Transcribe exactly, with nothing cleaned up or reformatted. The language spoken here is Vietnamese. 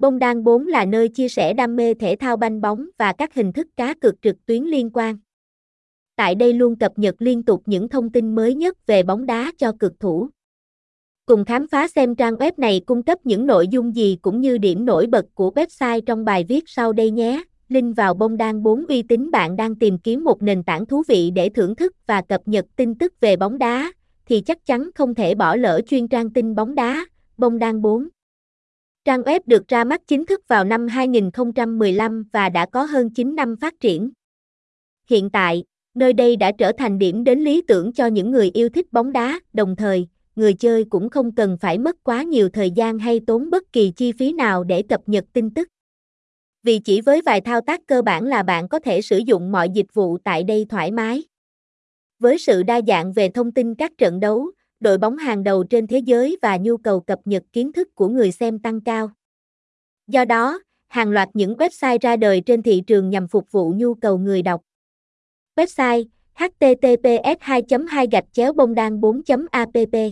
Bongdalu bốn là nơi chia sẻ đam mê thể thao banh bóng và các hình thức cá cược trực tuyến liên quan. Tại đây luôn cập nhật liên tục những thông tin mới nhất về bóng đá cho cược thủ. Cùng khám phá xem trang web này cung cấp những nội dung gì cũng như điểm nổi bật của website trong bài viết sau đây nhé. Link vào Bongdalu bốn uy tín. Bạn đang tìm kiếm một nền tảng thú vị để thưởng thức và cập nhật tin tức về bóng đá, thì chắc chắn không thể bỏ lỡ chuyên trang tin bóng đá, Bongdalu bốn. Trang web được ra mắt chính thức vào năm hai nghìn không trăm mười lăm và đã có hơn chín năm phát triển. Hiện tại, nơi đây đã trở thành điểm đến lý tưởng cho những người yêu thích bóng đá, đồng thời, người chơi cũng không cần phải mất quá nhiều thời gian hay tốn bất kỳ chi phí nào để cập nhật tin tức. Vì chỉ với vài thao tác cơ bản là bạn có thể sử dụng mọi dịch vụ tại đây thoải mái. Với sự đa dạng về thông tin các trận đấu, đội bóng hàng đầu trên thế giới và nhu cầu cập nhật kiến thức của người xem tăng cao. Do đó, hàng loạt những website ra đời trên thị trường nhằm phục vụ nhu cầu người đọc. Website: h t t p s hai chấm hai gạch chéo bongdalu bốn chấm app